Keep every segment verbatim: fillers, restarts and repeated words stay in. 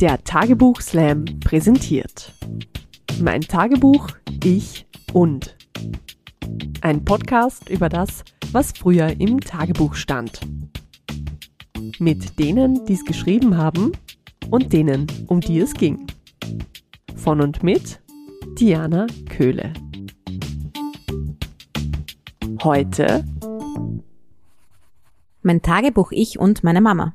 Der Tagebuchslam präsentiert Mein Tagebuch, ich und. Ein Podcast über das, was früher im Tagebuch stand. Mit denen, die es geschrieben haben und denen, um die es ging. Von und mit Diana Köhle. Heute Mein Tagebuch, ich und meine Mama.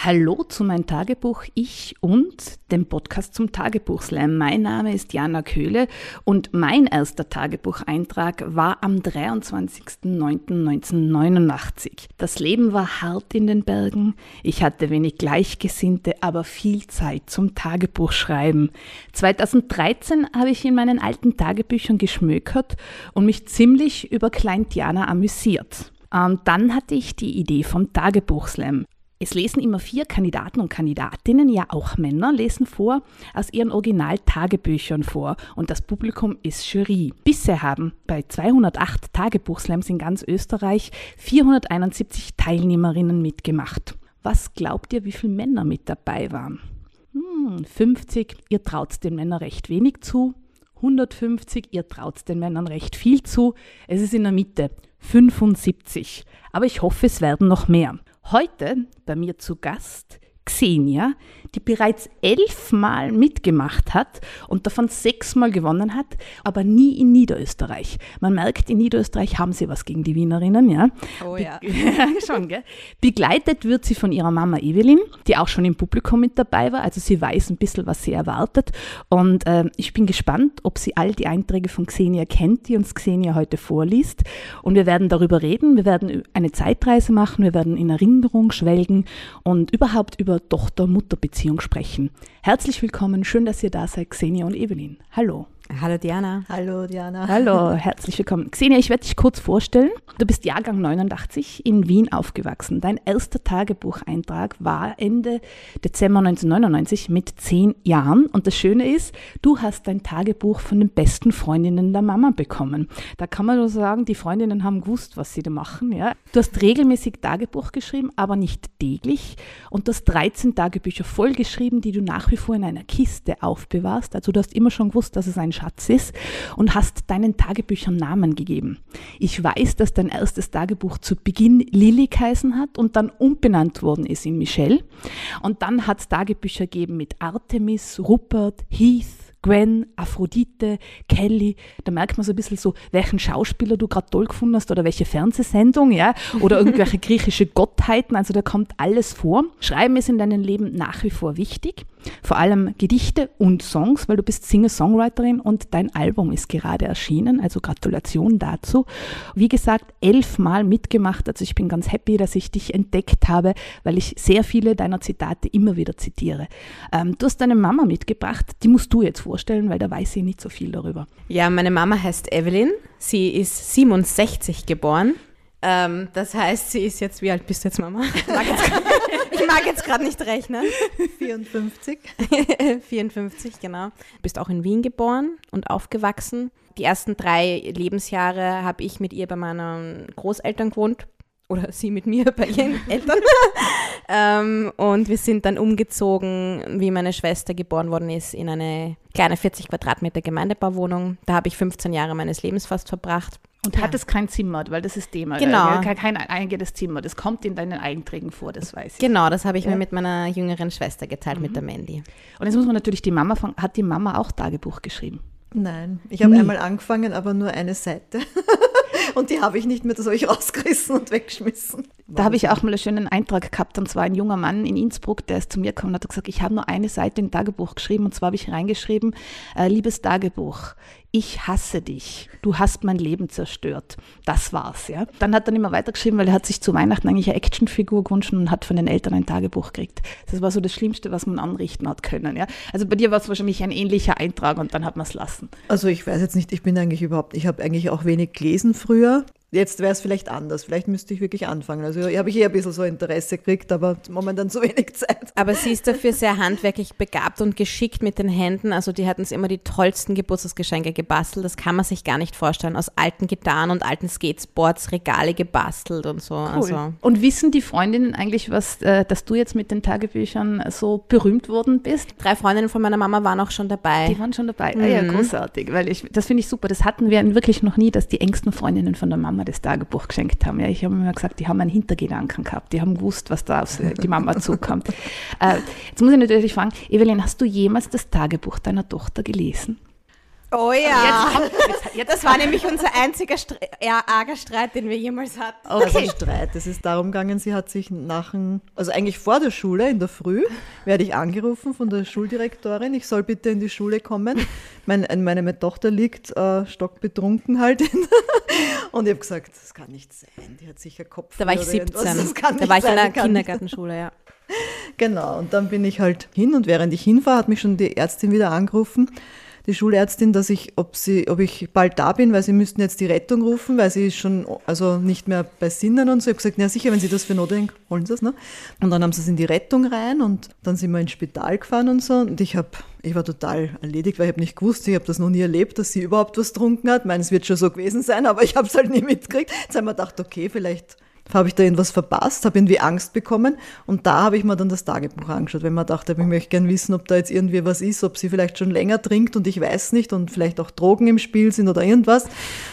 Hallo zu Mein Tagebuch, ich und dem Podcast zum Tagebuchslam. Mein Name ist Jana Köhle und mein erster Tagebucheintrag war am dreiundzwanzigsten neunten neunzehnhundertneunundachtzig. Das Leben war hart in den Bergen. Ich hatte wenig Gleichgesinnte, aber viel Zeit zum Tagebuchschreiben. zweitausenddreizehn habe ich in meinen alten Tagebüchern geschmökert und mich ziemlich über Klein Diana amüsiert. Und dann hatte ich die Idee vom Tagebuchslam. Es lesen immer vier Kandidaten und Kandidatinnen, ja auch Männer, lesen vor aus ihren Original-Tagebüchern vor und das Publikum ist Jury. Bisher haben bei zweihundertacht Tagebuchslams in ganz Österreich vierhunderteinundsiebzig Teilnehmerinnen mitgemacht. Was glaubt ihr, wie viele Männer mit dabei waren? Hm, fünfzig, ihr traut den Männern recht wenig zu. hundertfünfzig, ihr traut den Männern recht viel zu. Es ist in der Mitte, fünfundsiebzig. Aber ich hoffe, es werden noch mehr. Heute bei mir zu Gast Xenia, die bereits elfmal mitgemacht hat und davon sechsmal gewonnen hat, aber nie in Niederösterreich. Man merkt, in Niederösterreich haben sie was gegen die Wienerinnen, ja. Oh ja. Be- schon, gell? Begleitet wird sie von ihrer Mama Evelyn, die auch schon im Publikum mit dabei war. Also sie weiß ein bisschen, was sie erwartet. Und äh, ich bin gespannt, ob sie all die Einträge von Xenia kennt, die uns Xenia heute vorliest. Und wir werden darüber reden, wir werden eine Zeitreise machen, wir werden in Erinnerung schwelgen und überhaupt über Tochter-Mutter-Beziehung sprechen. Herzlich willkommen, schön, dass ihr da seid, Xenia und Evelyn. Hallo. Hallo Diana. Hallo Diana. Hallo, herzlich willkommen. Xenia, ich werde dich kurz vorstellen. Du bist Jahrgang neunundachtzig, in Wien aufgewachsen. Dein erster Tagebucheintrag war Ende Dezember neunzehnhundertneunundneunzig mit zehn Jahren. Und das Schöne ist, du hast dein Tagebuch von den besten Freundinnen der Mama bekommen. Da kann man nur sagen, die Freundinnen haben gewusst, was sie da machen. Ja. Du hast regelmäßig Tagebuch geschrieben, aber nicht täglich. Und du hast dreizehn Tagebücher vollgeschrieben, die du nach wie vor in einer Kiste aufbewahrst. Also du hast immer schon gewusst, dass es ein Schatz ist und hast deinen Tagebüchern Namen gegeben. Ich weiß, dass dein erstes Tagebuch zu Beginn Lilly geheißen hat und dann umbenannt worden ist in Michelle. Und dann hat es Tagebücher gegeben mit Artemis, Rupert, Heath, Gwen, Aphrodite, Kelly, da merkt man so ein bisschen so, welchen Schauspieler du gerade toll gefunden hast oder welche Fernsehsendung, ja, oder irgendwelche griechische Gottheiten, also da kommt alles vor. Schreiben ist in deinem Leben nach wie vor wichtig, vor allem Gedichte und Songs, weil du bist Singer-Songwriterin und dein Album ist gerade erschienen, also Gratulation dazu. Wie gesagt, elfmal mitgemacht, also ich bin ganz happy, dass ich dich entdeckt habe, weil ich sehr viele deiner Zitate immer wieder zitiere. Ähm, du hast deine Mama mitgebracht, die musst du jetzt vorstellen, weil da weiß ich nicht so viel darüber. Ja, meine Mama heißt Evelyn, sie ist siebenundsechzig geboren, ähm, das heißt, sie ist jetzt, wie alt bist du jetzt, Mama? Ich mag jetzt gerade nicht rechnen. vierundfünfzig. vierundfünfzig, genau. Du bist auch in Wien geboren und aufgewachsen. Die ersten drei Lebensjahre habe ich mit ihr bei meinen Großeltern gewohnt. Oder sie mit mir bei ihren Eltern. ähm, und wir sind dann umgezogen, wie meine Schwester geboren worden ist, in eine kleine vierzig Quadratmeter Gemeindebauwohnung. Da habe ich fünfzehn Jahre meines Lebens fast verbracht. Und ja. Hat es kein Zimmer, weil das ist Thema. Genau. Kein, kein eigenes Zimmer, das kommt in deinen Einträgen vor, das weiß ich. Genau, das habe ich ja. mir mit meiner jüngeren Schwester geteilt, mhm. mit der Mandy. Und jetzt muss man natürlich die Mama fragen, hat die Mama auch Tagebuch geschrieben? Nein, ich habe einmal angefangen, aber nur eine Seite. Und die habe ich nicht mehr, das habe ich rausgerissen und weggeschmissen. Da habe ich auch mal einen schönen Eintrag gehabt, und zwar ein junger Mann in Innsbruck, der ist zu mir gekommen und hat gesagt, ich habe nur eine Seite im Tagebuch geschrieben, und zwar habe ich reingeschrieben, äh, liebes Tagebuch, ich hasse dich, du hast mein Leben zerstört. Das war's, ja. Dann hat er nicht mehr weitergeschrieben, weil er hat sich zu Weihnachten eigentlich eine Actionfigur gewünscht und hat von den Eltern ein Tagebuch gekriegt. Das war so das Schlimmste, was man anrichten hat können, ja. Also bei dir war es wahrscheinlich ein ähnlicher Eintrag und dann hat man es lassen. Also ich weiß jetzt nicht, ich bin eigentlich überhaupt, ich habe eigentlich auch wenig gelesen früher. Jetzt wäre es vielleicht anders, vielleicht müsste ich wirklich anfangen. Also habe ich eh ein bisschen so Interesse gekriegt, aber momentan zu wenig Zeit. Aber sie ist dafür sehr handwerklich begabt und geschickt mit den Händen. Also die hat uns immer die tollsten Geburtstagsgeschenke gebastelt. Das kann man sich gar nicht vorstellen. Aus alten Gitarren und alten Skateboards Regale gebastelt und so. Cool. Also. Und wissen die Freundinnen eigentlich, was, äh, dass du jetzt mit den Tagebüchern so berühmt worden bist? Drei Freundinnen von meiner Mama waren auch schon dabei. Die waren schon dabei. Mhm. Ah ja, großartig. Weil ich, das finde ich super. Das hatten wir wirklich noch nie, dass die engsten Freundinnen von der Mama das Tagebuch geschenkt haben. Ja, ich habe immer gesagt, die haben einen Hintergedanken gehabt, die haben gewusst, was da auf die Mama zukommt. äh, jetzt muss ich natürlich fragen, Evelyn, hast du jemals das Tagebuch deiner Tochter gelesen? Oh ja, jetzt, jetzt, jetzt, das war nämlich unser einziger Stre- eher arger Streit, den wir jemals hatten. Okay. Also Streit, es ist darum gegangen, sie hat sich nach, also eigentlich vor der Schule in der Früh, werde ich angerufen von der Schuldirektorin, ich soll bitte in die Schule kommen. Meine, meine, meine Tochter liegt äh, stockbetrunken halt und ich habe gesagt, das kann nicht sein, die hat sicher Kopf. Da war ich siebzehn, da war ich in einer Kindergartenschule, ja. Genau, und dann bin ich halt hin und während ich hinfahre, hat mich schon die Ärztin wieder angerufen, die Schulärztin, dass ich, ob sie, ob ich bald da bin, weil sie müssten jetzt die Rettung rufen, weil sie ist schon, also nicht mehr bei Sinnen und so. Ich habe gesagt, na sicher, wenn sie das für Notding, holen sie es, ne? Und dann haben sie es in die Rettung rein und dann sind wir ins Spital gefahren und so. Und ich habe, ich war total erledigt, weil ich habe nicht gewusst, ich habe das noch nie erlebt, dass sie überhaupt was getrunken hat. Ich meine, es wird schon so gewesen sein, aber ich habe es halt nie mitgekriegt. Jetzt haben wir gedacht, okay, vielleicht habe ich da irgendwas verpasst, habe irgendwie Angst bekommen und da habe ich mir dann das Tagebuch angeschaut, weil man dachte, ich möchte gerne wissen, ob da jetzt irgendwie was ist, ob sie vielleicht schon länger trinkt und ich weiß nicht und vielleicht auch Drogen im Spiel sind oder irgendwas.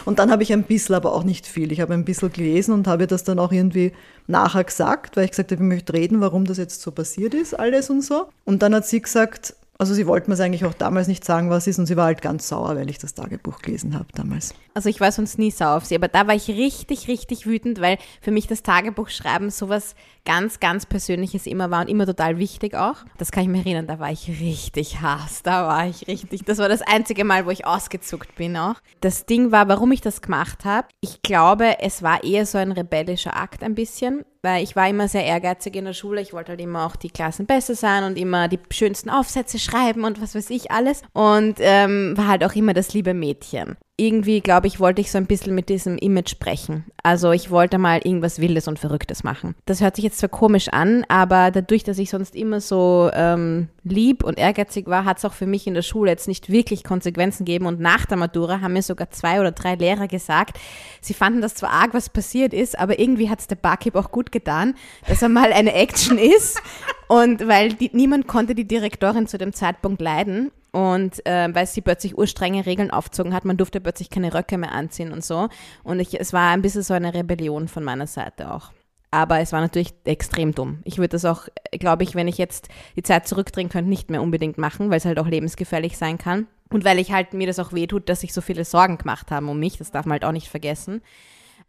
Und dann habe ich ein bisschen, aber auch nicht viel, ich habe ein bisschen gelesen und habe das dann auch irgendwie nachher gesagt, weil ich gesagt habe, ich möchte reden, warum das jetzt so passiert ist, alles und so. Und dann hat sie gesagt, also sie wollte mir es eigentlich auch damals nicht sagen, was ist und sie war halt ganz sauer, weil ich das Tagebuch gelesen habe damals. Also ich war sonst nie sauer auf sie, aber da war ich richtig, richtig wütend, weil für mich das Tagebuchschreiben sowas ganz, ganz Persönliches immer war und immer total wichtig auch. Das kann ich mir erinnern, da war ich richtig hass, da war ich richtig, das war das einzige Mal, wo ich ausgezuckt bin auch. Das Ding war, warum ich das gemacht habe, ich glaube, es war eher so ein rebellischer Akt ein bisschen, weil ich war immer sehr ehrgeizig in der Schule, ich wollte halt immer auch die Klassenbeste sein und immer die schönsten Aufsätze schreiben und was weiß ich alles und ähm, war halt auch immer das liebe Mädchen. Irgendwie, glaube ich, wollte ich so ein bisschen mit diesem Image sprechen. Also ich wollte mal irgendwas Wildes und Verrücktes machen. Das hört sich jetzt zwar komisch an, aber dadurch, dass ich sonst immer so ähm, lieb und ehrgeizig war, hat es auch für mich in der Schule jetzt nicht wirklich Konsequenzen gegeben. Und nach der Matura haben mir sogar zwei oder drei Lehrer gesagt, sie fanden das zwar arg, was passiert ist, aber irgendwie hat es der Barkeep auch gut getan, dass er mal eine Action ist. Und weil die, niemand konnte die Direktorin zu dem Zeitpunkt leiden. Und äh, weil sie plötzlich urstrenge Regeln aufzogen hat, man durfte plötzlich keine Röcke mehr anziehen und so. Und ich, es war ein bisschen so eine Rebellion von meiner Seite auch. Aber es war natürlich extrem dumm. Ich würde das auch, glaube ich, wenn ich jetzt die Zeit zurückdrehen könnte, nicht mehr unbedingt machen, weil es halt auch lebensgefährlich sein kann. Und weil ich halt mir das auch wehtut, dass sich so viele Sorgen gemacht haben um mich. Das darf man halt auch nicht vergessen.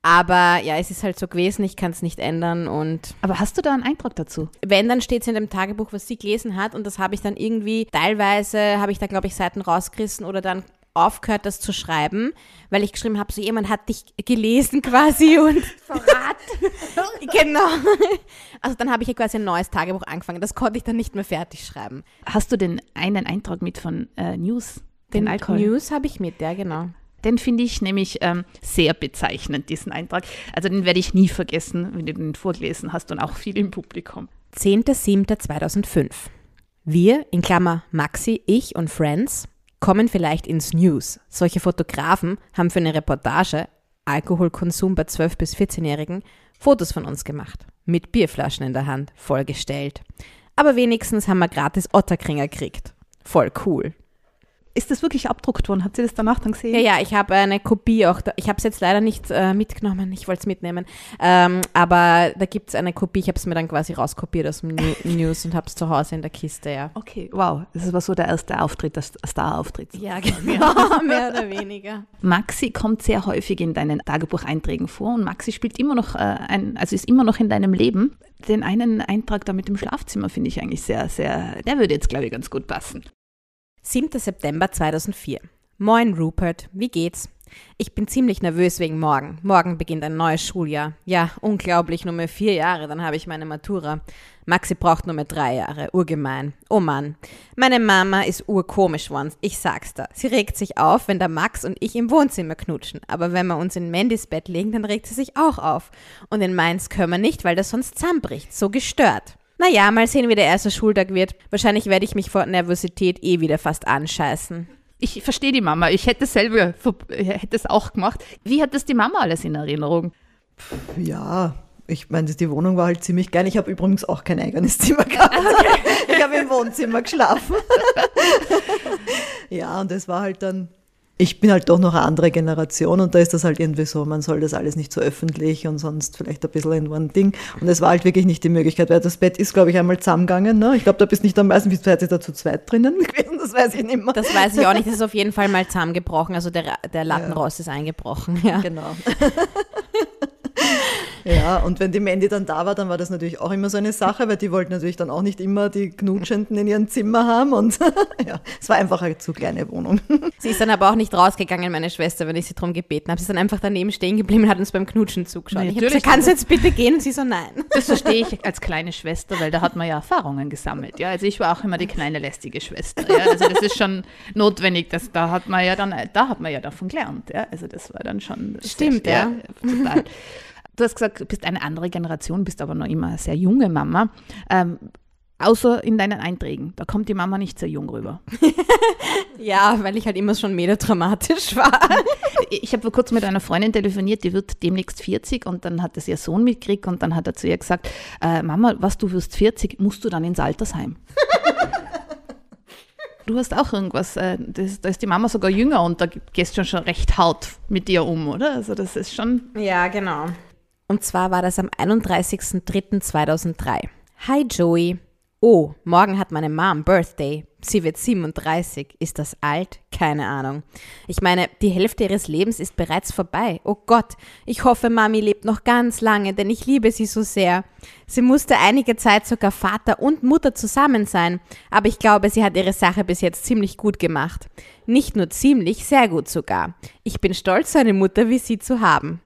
Aber ja, es ist halt so gewesen, ich kann es nicht ändern. Und aber hast du da einen Eintrag dazu? Wenn, dann steht es in dem Tagebuch, was sie gelesen hat und das habe ich dann irgendwie, teilweise habe ich da, glaube ich, Seiten rausgerissen oder dann aufgehört, das zu schreiben, weil ich geschrieben habe, so jemand hat dich gelesen quasi und verrat. Genau. Also dann habe ich ja quasi ein neues Tagebuch angefangen, das konnte ich dann nicht mehr fertig schreiben. Hast du denn einen Eintrag mit von äh, News, den, den Alkohol? News habe ich mit, ja genau. Den finde ich nämlich ähm, sehr bezeichnend, diesen Eintrag. Also den werde ich nie vergessen, wenn du den vorgelesen hast und auch viel im Publikum. zehnter siebter zweitausendfünf. Wir, in Klammer Maxi, ich und Friends, kommen vielleicht ins News. Solche Fotografen haben für eine Reportage, Alkoholkonsum bei zwölf- bis vierzehnjährigen, Fotos von uns gemacht. Mit Bierflaschen in der Hand, vollgestellt. Aber wenigstens haben wir gratis Otterkringer gekriegt. Voll cool. Ist das wirklich abgedruckt worden? Habt ihr das danach dann gesehen? Ja, ja, ich habe eine Kopie auch. Da, ich habe es jetzt leider nicht äh, mitgenommen. Ich wollte es mitnehmen. Ähm, aber da gibt es eine Kopie. Ich habe es mir dann quasi rauskopiert aus dem News und habe es zu Hause in der Kiste, ja. Okay, wow. Das war so der erste Auftritt, der Star-Auftritt. Ja, genau. Mehr oder weniger. Maxi kommt sehr häufig in deinen Tagebucheinträgen vor und Maxi spielt immer noch, äh, ein, also ist immer noch in deinem Leben. Den einen Eintrag da mit dem Schlafzimmer finde ich eigentlich sehr, sehr, der würde jetzt, glaube ich, ganz gut passen. siebter September zweitausendvier. Moin Rupert, wie geht's? Ich bin ziemlich nervös wegen morgen. Morgen beginnt ein neues Schuljahr. Ja, unglaublich, nur mehr vier Jahre, dann habe ich meine Matura. Maxi braucht nur mehr drei Jahre, urgemein. Oh Mann, meine Mama ist urkomisch once, ich sag's da. Sie regt sich auf, wenn der Max und ich im Wohnzimmer knutschen. Aber wenn wir uns in Mandys Bett legen, dann regt sie sich auch auf. Und in meins können wir nicht, weil das sonst zusammenbricht, so gestört. Naja, mal sehen, wie der erste Schultag wird. Wahrscheinlich werde ich mich vor Nervosität eh wieder fast anscheißen. Ich verstehe die Mama. Ich hätte selber, hätte es auch gemacht. Wie hat das die Mama alles in Erinnerung? Ja, ich meine, die Wohnung war halt ziemlich geil. Ich habe übrigens auch kein eigenes Zimmer gehabt. Ich habe im Wohnzimmer geschlafen. Ja, und das war halt dann, ich bin halt doch noch eine andere Generation und da ist das halt irgendwie so, man soll das alles nicht so öffentlich und sonst vielleicht ein bisschen in one Ding. Und es war halt wirklich nicht die Möglichkeit, weil das Bett ist, glaube ich, einmal zusammengegangen. Ne? Ich glaube, da bist nicht am meisten, wie seid ihr da zu zweit drinnen gewesen, das weiß ich nicht mehr. Das weiß ich auch nicht, das ist auf jeden Fall mal zusammengebrochen, also der, der Lattenrost ja. ist eingebrochen. Ja. Genau. Ja, und wenn die Mandy dann da war, dann war das natürlich auch immer so eine Sache, weil die wollten natürlich dann auch nicht immer die Knutschenden in ihrem Zimmer haben und ja, es war einfach eine zu kleine Wohnung. Sie ist dann aber auch nicht rausgegangen, meine Schwester, wenn ich sie darum gebeten habe. Sie ist dann einfach daneben stehen geblieben und hat uns beim Knutschen zugeschaut. Nee, ich habe gesagt, kannst du jetzt bitte gehen? Und sie so, nein. Das verstehe ich als kleine Schwester, weil da hat man ja Erfahrungen gesammelt. Ja, also ich war auch immer die kleine lästige Schwester. Ja, also das ist schon notwendig, dass da hat man ja dann, da hat man ja davon gelernt. Ja, also das war dann schon. Stimmt, sehr, ja. ja. Total. Du hast gesagt, du bist eine andere Generation, bist aber noch immer eine sehr junge Mama. Ähm, außer in deinen Einträgen. Da kommt die Mama nicht sehr jung rüber. Ja, weil ich halt immer schon melodramatisch war. Ich habe vor kurzem mit einer Freundin telefoniert, die wird demnächst vierzig und dann hat das ihr Sohn mitgekriegt und dann hat er zu ihr gesagt, äh, Mama, was, du wirst vierzig, musst du dann ins Altersheim. Du hast auch irgendwas, äh, das, da ist die Mama sogar jünger und da gehst du schon recht hart mit dir um, oder? Also das ist schon... Ja, genau. Und zwar war das am einunddreißigsten dritten zweitausenddrei. Hi Joey. Oh, morgen hat meine Mom Birthday. Sie wird siebenunddreißig. Ist das alt? Keine Ahnung. Ich meine, die Hälfte ihres Lebens ist bereits vorbei. Oh Gott, ich hoffe, Mami lebt noch ganz lange, denn ich liebe sie so sehr. Sie musste einige Zeit sogar Vater und Mutter zusammen sein, aber ich glaube, sie hat ihre Sache bis jetzt ziemlich gut gemacht. Nicht nur ziemlich, sehr gut sogar. Ich bin stolz, so eine Mutter wie sie zu haben.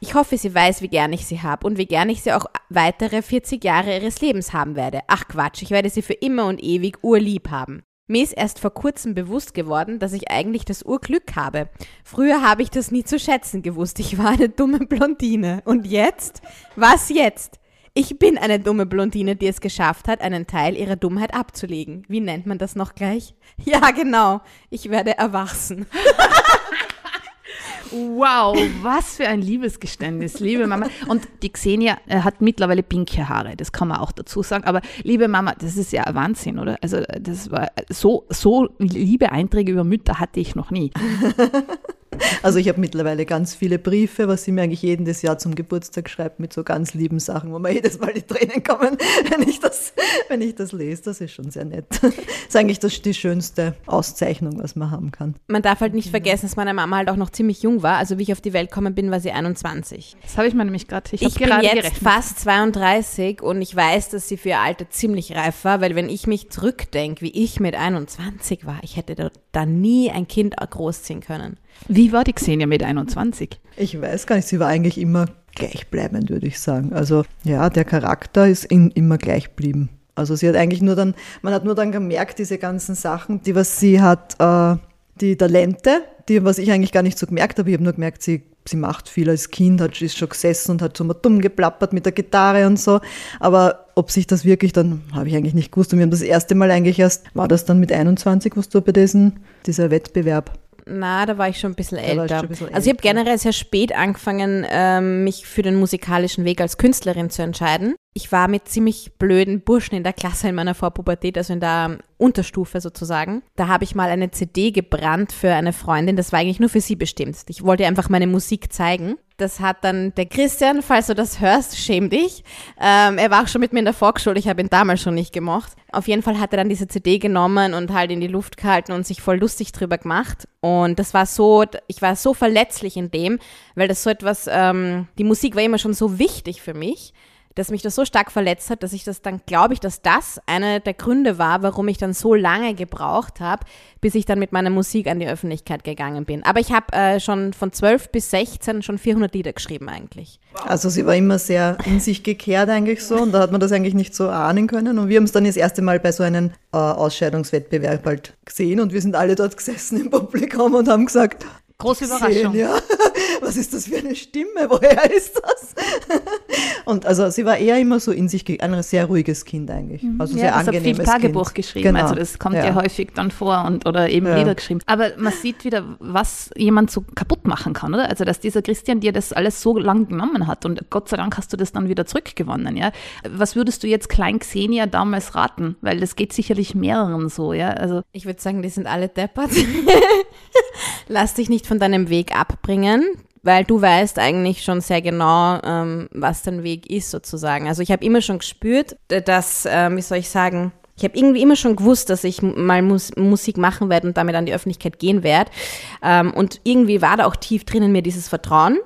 Ich hoffe, sie weiß, wie gern ich sie habe und wie gern ich sie auch weitere vierzig Jahre ihres Lebens haben werde. Ach Quatsch, ich werde sie für immer und ewig urlieb haben. Mir ist erst vor kurzem bewusst geworden, dass ich eigentlich das Urglück habe. Früher habe ich das nie zu schätzen gewusst. Ich war eine dumme Blondine. Und jetzt? Was jetzt? Ich bin eine dumme Blondine, die es geschafft hat, einen Teil ihrer Dummheit abzulegen. Wie nennt man das noch gleich? Ja, genau. Ich werde erwachsen. Wow, was für ein Liebesgeständnis, liebe Mama. Und die Xenia hat mittlerweile pinke Haare, das kann man auch dazu sagen. Aber liebe Mama, das ist ja Wahnsinn, oder? Also das war so, so liebe Einträge über Mütter hatte ich noch nie. Also ich habe mittlerweile ganz viele Briefe, was sie mir eigentlich jedes Jahr zum Geburtstag schreibt, mit so ganz lieben Sachen, wo mir jedes Mal die Tränen kommen, wenn ich das, wenn ich das lese. Das ist schon sehr nett. Das ist eigentlich das, die schönste Auszeichnung, was man haben kann. Man darf halt nicht vergessen, dass meine Mama halt auch noch ziemlich jung war. Also wie ich auf die Welt gekommen bin, war sie einundzwanzig. Das habe ich mir nämlich gerade Ich, ich bin gerade jetzt gerechnet. Fast zweiunddreißig und ich weiß, dass sie für ihr Alter ziemlich reif war, weil wenn ich mich zurückdenke, wie ich mit einundzwanzig war, ich hätte da, da nie ein Kind großziehen können. Wie war die Xenia mit einundzwanzig? Ich weiß gar nicht, sie war eigentlich immer gleichbleibend, würde ich sagen. Also ja, der Charakter ist in, immer gleich geblieben. Also sie hat eigentlich nur dann, man hat nur dann gemerkt, diese ganzen Sachen, die was sie hat, äh, die Talente, die was ich eigentlich gar nicht so gemerkt habe. Ich habe nur gemerkt, sie, sie macht viel als Kind, hat, ist schon gesessen und hat so mal dumm geplappert mit der Gitarre und so. Aber ob sich das wirklich, dann habe ich eigentlich nicht gewusst. Und wir haben das erste Mal eigentlich erst, war das dann mit einundzwanzig, was du bei diesen, dieser Wettbewerb? Na, da war ich schon ein bisschen älter. Schon ein bisschen also ich habe generell sehr spät angefangen, ähm, mich für den musikalischen Weg als Künstlerin zu entscheiden. Ich war mit ziemlich blöden Burschen in der Klasse in meiner Vorpubertät, also in der Unterstufe sozusagen. Da habe ich mal eine C D gebrannt für eine Freundin, das war eigentlich nur für sie bestimmt. Ich wollte einfach meine Musik zeigen. Das hat dann der Christian, falls du das hörst, schäm dich. Ähm, er war auch schon mit mir in der Volksschule, ich habe ihn damals schon nicht gemocht. Auf jeden Fall hat er dann diese C D genommen und halt in die Luft gehalten und sich voll lustig drüber gemacht. Und das war so, ich war so verletzlich in dem, weil das so etwas, ähm, die Musik war immer schon so wichtig für mich, dass mich das so stark verletzt hat, dass ich das dann, glaube ich, dass das einer der Gründe war, warum ich dann so lange gebraucht habe, bis ich dann mit meiner Musik an die Öffentlichkeit gegangen bin. Aber ich habe äh, schon von zwölf bis sechzehn schon vierhundert Lieder geschrieben eigentlich. Also sie war immer sehr in sich gekehrt eigentlich so und da hat man das eigentlich nicht so ahnen können. Und wir haben es dann das erste Mal bei so einem äh, Ausscheidungswettbewerb halt gesehen und wir sind alle dort gesessen im Publikum und haben gesagt... Große Überraschung. Xenia, was ist das für eine Stimme? Woher ist das? Und also sie war eher immer so in sich, ein sehr ruhiges Kind eigentlich. Also ja, sehr angenehmes Kind. Ich habe viel Tagebuch geschrieben, genau. Also das kommt ja. ja häufig dann vor und oder eben ja. Lieder geschrieben. Aber man sieht wieder, was jemand so kaputt machen kann, oder? Also dass dieser Christian dir das alles so lang genommen hat und Gott sei Dank hast du das dann wieder zurückgewonnen, ja? Was würdest du jetzt klein Xenia damals raten? Weil das geht sicherlich mehreren so, ja? Also ich würde sagen, die sind alle deppert. Lass dich nicht von deinem Weg abbringen, weil du weißt eigentlich schon sehr genau, ähm, was dein Weg ist sozusagen. Also ich habe immer schon gespürt, dass, ähm, wie soll ich sagen, ich habe irgendwie immer schon gewusst, dass ich mal Mus- Musik machen werde und damit an die Öffentlichkeit gehen werde. Ähm, und irgendwie war da auch tief drin in mir dieses Vertrauen.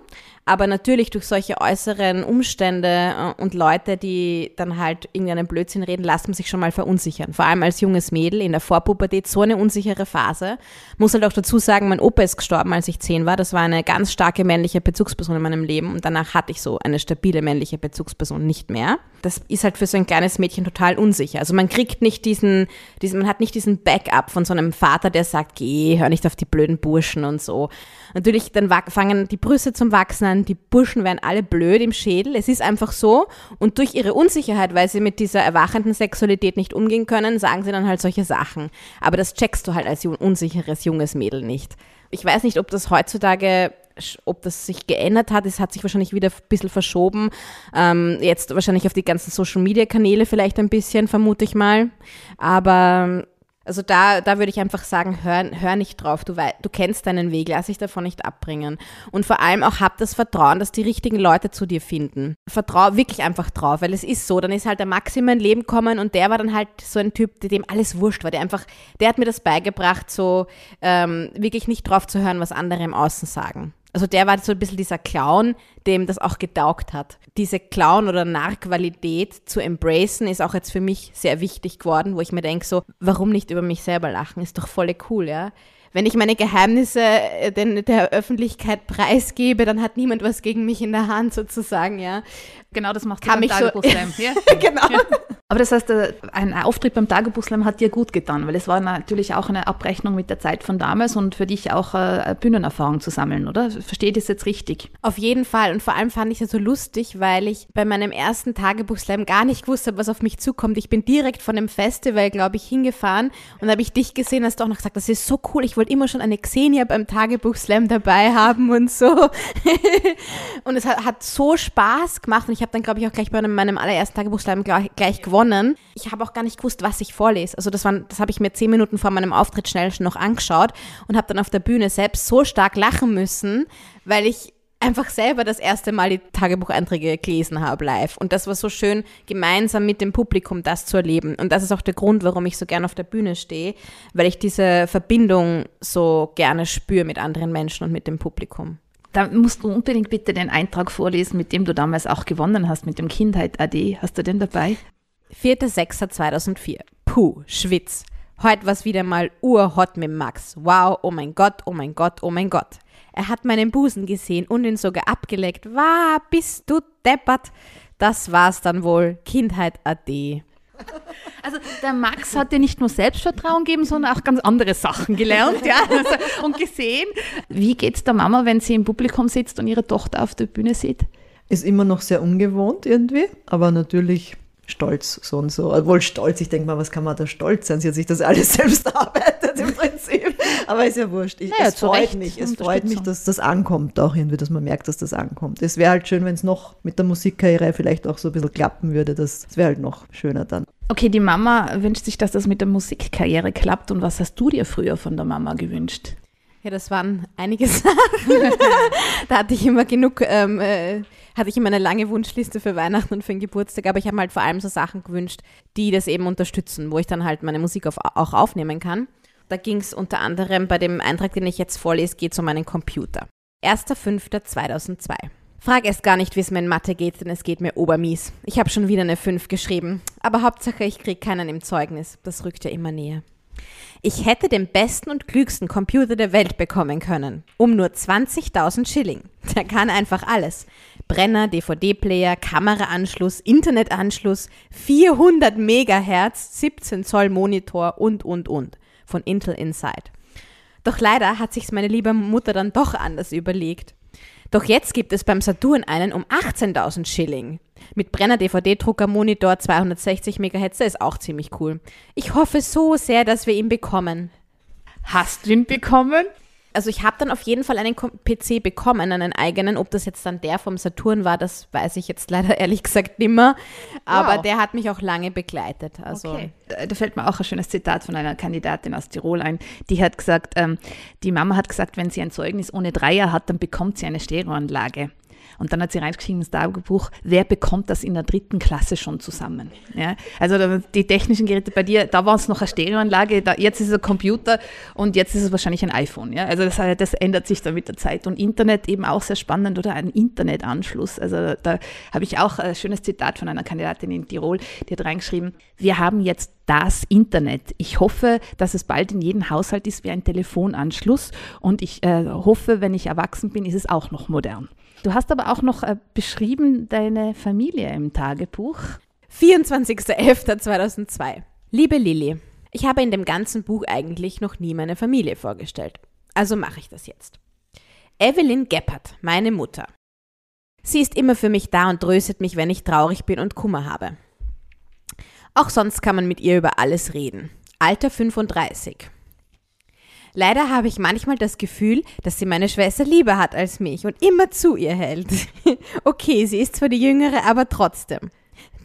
Aber natürlich durch solche äußeren Umstände und Leute, die dann halt irgendeinen Blödsinn reden, lässt man sich schon mal verunsichern. Vor allem als junges Mädel in der Vorpubertät, so eine unsichere Phase. Muss halt auch dazu sagen, mein Opa ist gestorben, als ich zehn war. Das war eine ganz starke männliche Bezugsperson in meinem Leben. Und danach hatte ich so eine stabile männliche Bezugsperson nicht mehr. Das ist halt für so ein kleines Mädchen total unsicher. Also man kriegt nicht diesen, diesen man hat nicht diesen Backup von so einem Vater, der sagt, geh, hör nicht auf die blöden Burschen und so. Natürlich, dann fangen die Brüste zum Wachsen an. Die Burschen werden alle blöd im Schädel. Es ist einfach so. Und durch ihre Unsicherheit, weil sie mit dieser erwachenden Sexualität nicht umgehen können, sagen sie dann halt solche Sachen. Aber das checkst du halt als unsicheres junges Mädel nicht. Ich weiß nicht, ob das heutzutage, ob das sich geändert hat. Es hat sich wahrscheinlich wieder ein bisschen verschoben. Ähm, jetzt wahrscheinlich auf die ganzen Social-Media-Kanäle vielleicht ein bisschen, vermute ich mal. Aber... Also da, da würde ich einfach sagen, hör, hör nicht drauf, du, wei- du kennst deinen Weg, lass dich davon nicht abbringen. Und vor allem auch hab das Vertrauen, dass die richtigen Leute zu dir finden. Vertrau wirklich einfach drauf, weil es ist so, dann ist halt der Maxi in mein Leben gekommen und der war dann halt so ein Typ, dem alles wurscht war, der einfach, der hat mir das beigebracht, so ähm, wirklich nicht drauf zu hören, was andere im Außen sagen. Also der war so ein bisschen dieser Clown, dem das auch getaugt hat. Diese Clown- oder Narr-Qualität zu embracen, ist auch jetzt für mich sehr wichtig geworden, wo ich mir denke so, warum nicht über mich selber lachen? Ist doch voll cool, ja? Wenn ich meine Geheimnisse der Öffentlichkeit preisgebe, dann hat niemand was gegen mich in der Hand sozusagen, ja. Genau, das macht beim Tagebuchslam. So, ja. Genau. Ja. Aber das heißt, ein Auftritt beim Tagebuchslam hat dir gut getan, weil es war natürlich auch eine Abrechnung mit der Zeit von damals und für dich auch Bühnenerfahrung zu sammeln, oder? Verstehe ich das jetzt richtig? Auf jeden Fall. Und vor allem fand ich es so lustig, weil ich bei meinem ersten Tagebuchslam gar nicht wusste, was auf mich zukommt. Ich bin direkt von dem Festival, glaube ich, hingefahren und da habe ich dich gesehen, hast du auch noch gesagt, das ist so cool, ich wollte immer schon eine Xenia beim Tagebuchslam dabei haben und so. Und es hat, hat so Spaß gemacht und ich habe dann, glaube ich, auch gleich bei meinem allerersten Tagebuchslam gleich, gleich gewonnen. Ich habe auch gar nicht gewusst, was ich vorlese. Also das, waren, das habe ich mir zehn Minuten vor meinem Auftritt schnell schon noch angeschaut und habe dann auf der Bühne selbst so stark lachen müssen, weil ich einfach selber das erste Mal die Tagebucheinträge gelesen habe live. Und das war so schön, gemeinsam mit dem Publikum das zu erleben. Und das ist auch der Grund, warum ich so gerne auf der Bühne stehe, weil ich diese Verbindung so gerne spüre mit anderen Menschen und mit dem Publikum. Da musst du unbedingt bitte den Eintrag vorlesen, mit dem du damals auch gewonnen hast, mit dem Kindheit-A D. Hast du den dabei? vierter sechster zweitausendvier. Puh, Schwitz. Heute war's wieder mal urhot mit Max. Wow, oh mein Gott, oh mein Gott, oh mein Gott. Er hat meinen Busen gesehen und ihn sogar abgeleckt. Wah, bist du deppert. Das war's dann wohl. Kindheit ade. Also der Max hat dir nicht nur Selbstvertrauen gegeben, sondern auch ganz andere Sachen gelernt, ja, also, und gesehen. Wie geht's der Mama, wenn sie im Publikum sitzt und ihre Tochter auf der Bühne sieht? Ist immer noch sehr ungewohnt irgendwie, aber natürlich... Stolz, so und so. Obwohl stolz, ich denke mal, was kann man da stolz sein? Sie hat sich das alles selbst erarbeitet im Prinzip. Aber ist ja wurscht. Ich, naja, es freut mich, es freut mich, dass das ankommt auch irgendwie, dass man merkt, dass das ankommt. Es wäre halt schön, wenn es noch mit der Musikkarriere vielleicht auch so ein bisschen klappen würde. Das, das wäre halt noch schöner dann. Okay, die Mama wünscht sich, dass das mit der Musikkarriere klappt. Und was hast du dir früher von der Mama gewünscht? Ja, das waren einige Sachen. Da hatte ich immer genug, ähm, äh, hatte ich immer eine lange Wunschliste für Weihnachten und für den Geburtstag, aber ich habe mir halt vor allem so Sachen gewünscht, die das eben unterstützen, wo ich dann halt meine Musik auf, auch aufnehmen kann. Da ging es unter anderem bei dem Eintrag, den ich jetzt vorlese, geht es um meinen Computer. erster fünfter zweitausendzwei. Frag erst gar nicht, wie es mir in Mathe geht, denn es geht mir obermies. Ich habe schon wieder eine fünf geschrieben. Aber Hauptsache, ich krieg keinen im Zeugnis. Das rückt ja immer näher. Ich hätte den besten und klügsten Computer der Welt bekommen können. Um nur zwanzigtausend Schilling. Der kann einfach alles. Brenner, D V D-Player, Kameraanschluss, Internetanschluss, vierhundert Megahertz, siebzehn Zoll Monitor und, und, und. Von Intel Inside. Doch leider hat sich's meine liebe Mutter dann doch anders überlegt. Doch jetzt gibt es beim Saturn einen um achtzehntausend Schilling. Mit Brenner, D V D-Drucker, Monitor, zweihundertsechzig Megahertz, der ist auch ziemlich cool. Ich hoffe so sehr, dass wir ihn bekommen. Hast du ihn bekommen? Also ich habe dann auf jeden Fall einen P C bekommen, einen eigenen. Ob das jetzt dann der vom Saturn war, das weiß ich jetzt leider ehrlich gesagt nimmer. Aber wow, der hat mich auch lange begleitet. Also okay. Da fällt mir auch ein schönes Zitat von einer Kandidatin aus Tirol ein. Die hat gesagt, ähm, die Mama hat gesagt, wenn sie ein Zeugnis ohne Dreier hat, dann bekommt sie eine Stereoanlage. Und dann hat sie reingeschrieben ins Tagebuch, wer bekommt das in der dritten Klasse schon zusammen? Ja, also die technischen Geräte bei dir, da war es noch eine Stereoanlage, da, jetzt ist es ein Computer und jetzt ist es wahrscheinlich ein iPhone. Ja, also das, das ändert sich dann mit der Zeit. Und Internet eben auch sehr spannend oder ein Internetanschluss. Also da habe ich auch ein schönes Zitat von einer Kandidatin in Tirol, die hat reingeschrieben, wir haben jetzt das Internet. Ich hoffe, dass es bald in jedem Haushalt ist wie ein Telefonanschluss und ich äh, hoffe, wenn ich erwachsen bin, ist es auch noch modern. Du hast aber auch noch äh, beschrieben deine Familie im Tagebuch. vierundzwanzigster elfter zweitausendzwei. Liebe Lilly, ich habe in dem ganzen Buch eigentlich noch nie meine Familie vorgestellt. Also mache ich das jetzt. Evelyn Gebhardt, meine Mutter. Sie ist immer für mich da und tröstet mich, wenn ich traurig bin und Kummer habe. Auch sonst kann man mit ihr über alles reden. Alter fünfunddreißig. Leider habe ich manchmal das Gefühl, dass sie meine Schwester lieber hat als mich und immer zu ihr hält. Okay, sie ist zwar die Jüngere, aber trotzdem.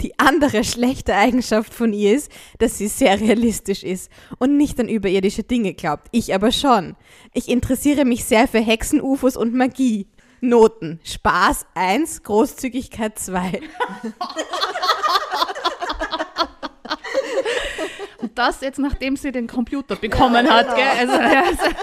Die andere schlechte Eigenschaft von ihr ist, dass sie sehr realistisch ist und nicht an überirdische Dinge glaubt. Ich aber schon. Ich interessiere mich sehr für Hexen, U F Os und Magie. Noten. Spaß eins, Großzügigkeit zwei. Und das jetzt, nachdem sie den Computer bekommen ja, hat. Genau. Gell? Also, also,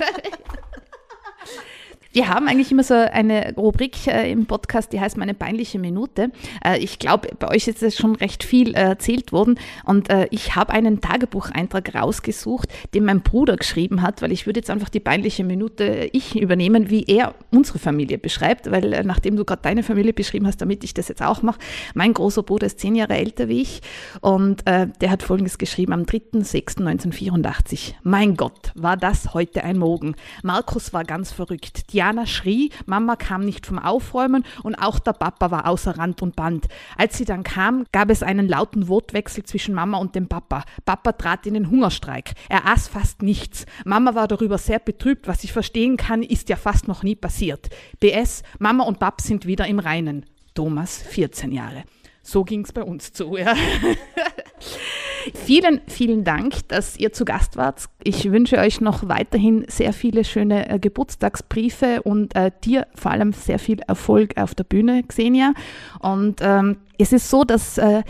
wir haben eigentlich immer so eine Rubrik äh, im Podcast, die heißt Meine peinliche Minute. Äh, ich glaube, bei euch ist es schon recht viel äh, erzählt worden. Und äh, ich habe einen Tagebucheintrag rausgesucht, den mein Bruder geschrieben hat, weil ich würde jetzt einfach die peinliche Minute äh, ich übernehmen, wie er unsere Familie beschreibt. Weil äh, nachdem du gerade deine Familie beschrieben hast, damit ich das jetzt auch mache. Mein großer Bruder ist zehn Jahre älter wie ich und äh, der hat Folgendes geschrieben am dritter sechster neunzehnhundertvierundachtzig. Mein Gott, war das heute ein Morgen. Markus war ganz verrückt. Die Diana schrie, Mama kam nicht vom Aufräumen und auch der Papa war außer Rand und Band. Als sie dann kam, gab es einen lauten Wortwechsel zwischen Mama und dem Papa. Papa trat in den Hungerstreik. Er aß fast nichts. Mama war darüber sehr betrübt. Was ich verstehen kann, ist ja fast noch nie passiert. B S, Mama und Pap sind wieder im Reinen. Thomas, vierzehn Jahre. So ging's bei uns zu, ja. Vielen, vielen Dank, dass ihr zu Gast wart. Ich wünsche euch noch weiterhin sehr viele schöne äh, Geburtstagsbriefe und äh, dir vor allem sehr viel Erfolg auf der Bühne, Xenia. Und ähm, es ist so, dass äh,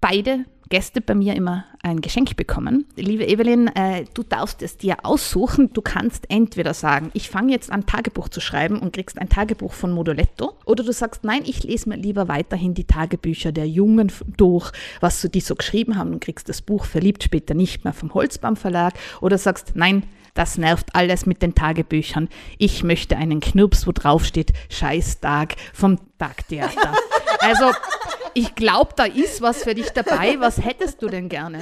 beide Gäste bei mir immer ein Geschenk bekommen. Liebe Evelyn, äh, du darfst es dir aussuchen. Du kannst entweder sagen, ich fange jetzt an, Tagebuch zu schreiben und kriegst ein Tagebuch von Modoletto. Oder du sagst, nein, ich lese mir lieber weiterhin die Tagebücher der Jungen durch, was so die so geschrieben haben und kriegst das Buch Verliebt später nicht mehr vom Holzbaum Verlag. Oder sagst, nein, das nervt alles mit den Tagebüchern. Ich möchte einen Knirps, wo drauf steht, Scheißtag vom Tagtheater. Also, ich glaube, da ist was für dich dabei. Was hättest du denn gerne?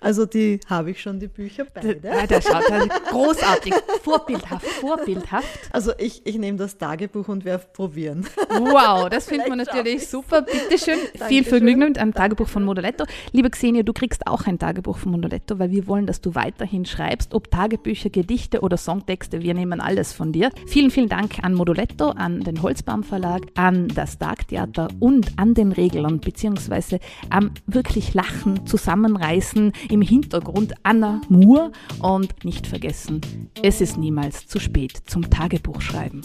Also die habe ich schon, die Bücher beide. Ja, der schaut halt großartig, vorbildhaft, vorbildhaft. Also ich, ich nehme das Tagebuch und werde probieren. Wow, das findet man natürlich super. Bitte schön, viel Vergnügen mit einem Tagebuch von Modoletto. Liebe Xenia, du kriegst auch ein Tagebuch von Modoletto, weil wir wollen, dass du weiterhin schreibst, ob Tagebücher, Gedichte oder Songtexte, wir nehmen alles von dir. Vielen, vielen Dank an Modoletto, an den Holzbaum Verlag, an das Tagtheater und an den Reglern, beziehungsweise am wirklich Lachen, Zusammenreißen, im Hintergrund Anna Moore und nicht vergessen, es ist niemals zu spät zum Tagebuch schreiben.